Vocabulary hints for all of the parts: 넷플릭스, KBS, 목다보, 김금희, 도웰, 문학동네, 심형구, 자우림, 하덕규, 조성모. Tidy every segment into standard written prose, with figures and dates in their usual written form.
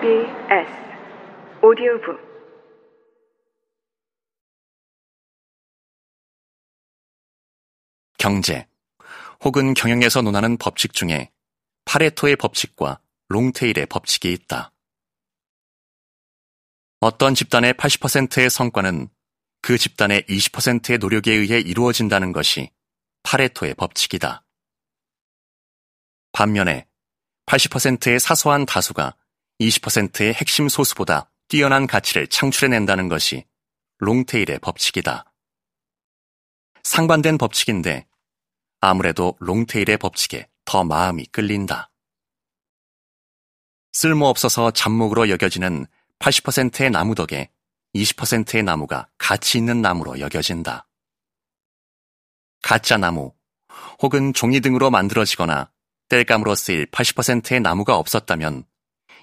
KBS 오디오북 경제 혹은 경영에서 논하는 법칙 중에 파레토의 법칙과 롱테일의 법칙이 있다. 어떤 집단의 80%의 성과는 그 집단의 20%의 노력에 의해 이루어진다는 것이 파레토의 법칙이다. 반면에 80%의 사소한 다수가 20%의 핵심 소수보다 뛰어난 가치를 창출해낸다는 것이 롱테일의 법칙이다. 상반된 법칙인데 아무래도 롱테일의 법칙에 더 마음이 끌린다. 쓸모없어서 잡목으로 여겨지는 80%의 나무 덕에 20%의 나무가 가치 있는 나무로 여겨진다. 가짜 나무 혹은 종이 등으로 만들어지거나 땔감으로 쓰일 80%의 나무가 없었다면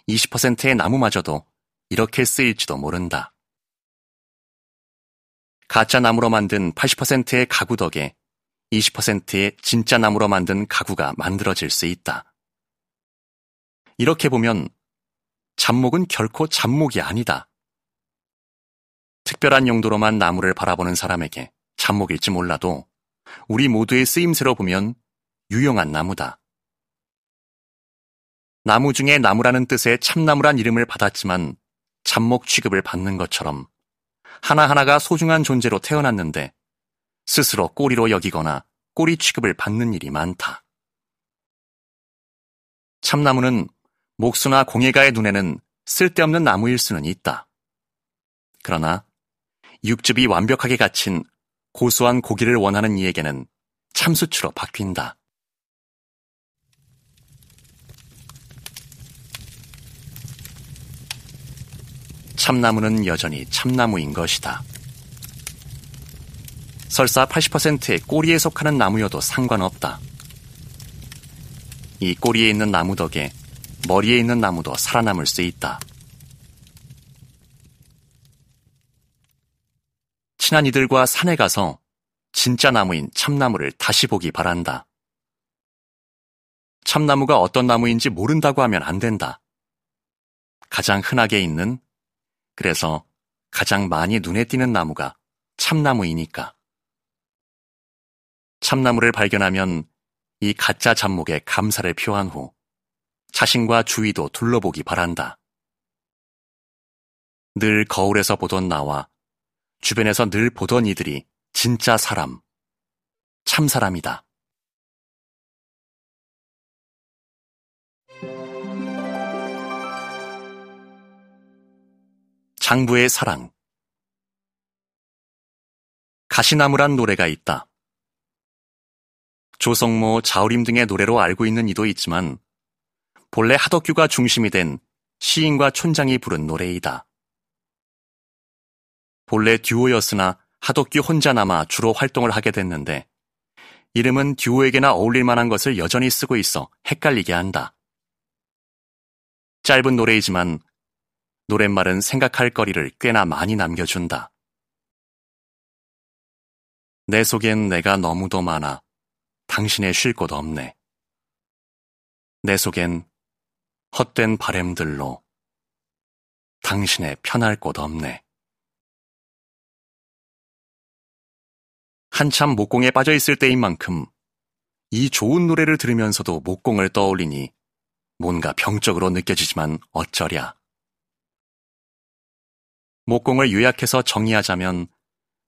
20%의 나무마저도 이렇게 쓰일지도 모른다. 가짜 나무로 만든 80%의 가구 덕에 20%의 진짜 나무로 만든 가구가 만들어질 수 있다. 이렇게 보면 잡목은 결코 잡목이 아니다. 특별한 용도로만 나무를 바라보는 사람에게 잡목일지 몰라도 우리 모두의 쓰임새로 보면 유용한 나무다. 나무 중에 나무라는 뜻의 참나무란 이름을 받았지만 잡목 취급을 받는 것처럼 하나하나가 소중한 존재로 태어났는데 스스로 꼬리로 여기거나 꼬리 취급을 받는 일이 많다. 참나무는 목수나 공예가의 눈에는 쓸데없는 나무일 수는 있다. 그러나 육즙이 완벽하게 갖춘 고소한 고기를 원하는 이에게는 참수추로 바뀐다. 참나무는 여전히 참나무인 것이다. 설사 80%의 꼬리에 속하는 나무여도 상관없다. 이 꼬리에 있는 나무 덕에 머리에 있는 나무도 살아남을 수 있다. 친한 이들과 산에 가서 진짜 나무인 참나무를 다시 보기 바란다. 참나무가 어떤 나무인지 모른다고 하면 안 된다. 가장 흔하게 있는 그래서 가장 많이 눈에 띄는 나무가 참나무이니까. 참나무를 발견하면 이 가짜 잡목에 감사를 표한 후 자신과 주위도 둘러보기 바란다. 늘 거울에서 보던 나와 주변에서 늘 보던 이들이 진짜 사람, 참사람이다. 장부의 사랑. 가시나무란 노래가 있다. 조성모, 자우림 등의 노래로 알고 있는 이도 있지만 본래 하덕규가 중심이 된 시인과 촌장이 부른 노래이다. 본래 듀오였으나 하덕규 혼자 남아 주로 활동을 하게 됐는데 이름은 듀오에게나 어울릴 만한 것을 여전히 쓰고 있어 헷갈리게 한다. 짧은 노래이지만 노랫말은 생각할 거리를 꽤나 많이 남겨준다. 내 속엔 내가 너무도 많아 당신의 쉴 곳 없네. 내 속엔 헛된 바램들로 당신의 편할 곳 없네. 한참 목공에 빠져있을 때인 만큼 이 좋은 노래를 들으면서도 목공을 떠올리니 뭔가 병적으로 느껴지지만 어쩌랴. 목공을 요약해서 정의하자면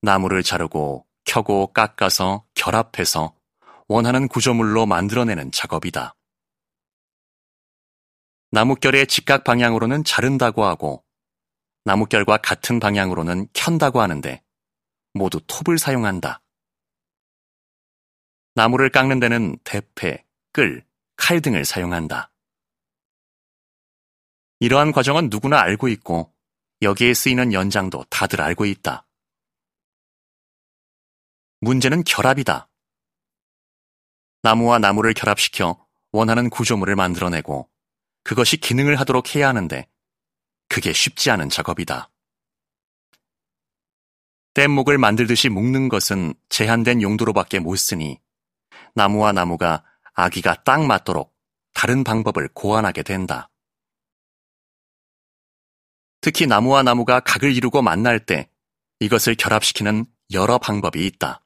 나무를 자르고 켜고 깎아서 결합해서 원하는 구조물로 만들어내는 작업이다. 나뭇결의 직각 방향으로는 자른다고 하고 나뭇결과 같은 방향으로는 켠다고 하는데 모두 톱을 사용한다. 나무를 깎는 데는 대패, 끌, 칼 등을 사용한다. 이러한 과정은 누구나 알고 있고 여기에 쓰이는 연장도 다들 알고 있다. 문제는 결합이다. 나무와 나무를 결합시켜 원하는 구조물을 만들어내고 그것이 기능을 하도록 해야 하는데 그게 쉽지 않은 작업이다. 뗏목을 만들듯이 묶는 것은 제한된 용도로밖에 못 쓰니 나무와 나무가 아기가 딱 맞도록 다른 방법을 고안하게 된다. 특히 나무와 나무가 각을 이루고 만날 때 이것을 결합시키는 여러 방법이 있다.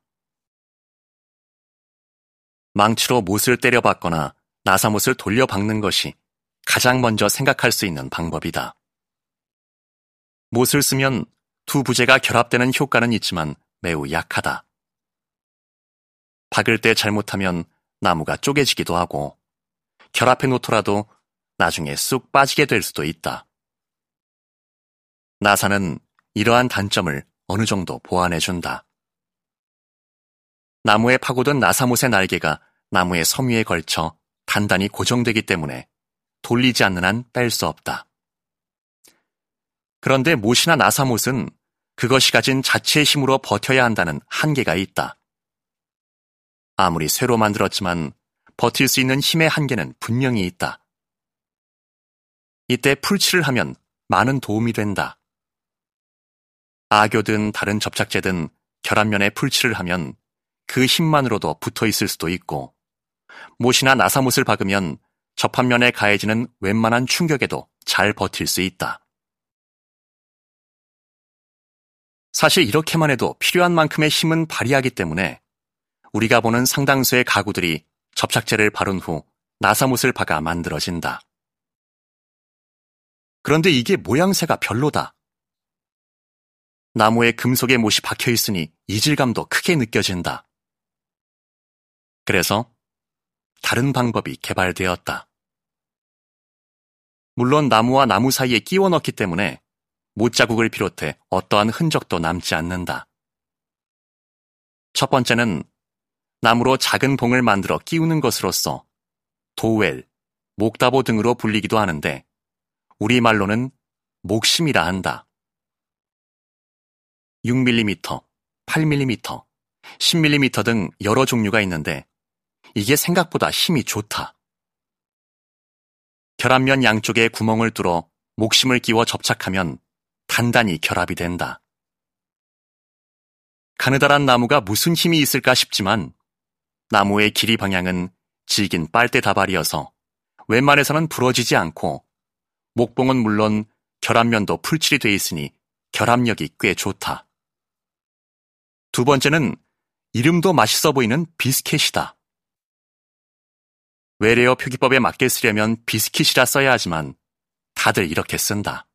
망치로 못을 때려박거나 나사못을 돌려박는 것이 가장 먼저 생각할 수 있는 방법이다. 못을 쓰면 두 부재가 결합되는 효과는 있지만 매우 약하다. 박을 때 잘못하면 나무가 쪼개지기도 하고 결합해 놓더라도 나중에 쑥 빠지게 될 수도 있다. 나사는 이러한 단점을 어느 정도 보완해준다. 나무에 파고든 나사못의 날개가 나무의 섬유에 걸쳐 단단히 고정되기 때문에 돌리지 않는 한 뺄 수 없다. 그런데 못이나 나사못은 그것이 가진 자체의 힘으로 버텨야 한다는 한계가 있다. 아무리 쇠로 만들었지만 버틸 수 있는 힘의 한계는 분명히 있다. 이때 풀칠을 하면 많은 도움이 된다. 악교든 다른 접착제든 결합면에 풀칠을 하면 그 힘만으로도 붙어 있을 수도 있고 못이나 나사못을 박으면 접합면에 가해지는 웬만한 충격에도 잘 버틸 수 있다. 사실 이렇게만 해도 필요한 만큼의 힘은 발휘하기 때문에 우리가 보는 상당수의 가구들이 접착제를 바른 후 나사못을 박아 만들어진다. 그런데 이게 모양새가 별로다. 나무에 금속의 못이 박혀 있으니 이질감도 크게 느껴진다. 그래서 다른 방법이 개발되었다. 물론 나무와 나무 사이에 끼워 넣기 때문에 못 자국을 비롯해 어떠한 흔적도 남지 않는다. 첫 번째는 나무로 작은 봉을 만들어 끼우는 것으로서 도웰, 목다보 등으로 불리기도 하는데 우리말로는 목심이라 한다. 6mm, 8mm, 10mm 등 여러 종류가 있는데 이게 생각보다 힘이 좋다. 결합면 양쪽에 구멍을 뚫어 목심을 끼워 접착하면 단단히 결합이 된다. 가느다란 나무가 무슨 힘이 있을까 싶지만 나무의 길이 방향은 질긴 빨대 다발이어서 웬만해서는 부러지지 않고 목봉은 물론 결합면도 풀칠이 돼 있으니 결합력이 꽤 좋다. 두 번째는 이름도 맛있어 보이는 비스켓이다. 외래어 표기법에 맞게 쓰려면 비스킷이라 써야 하지만 다들 이렇게 쓴다.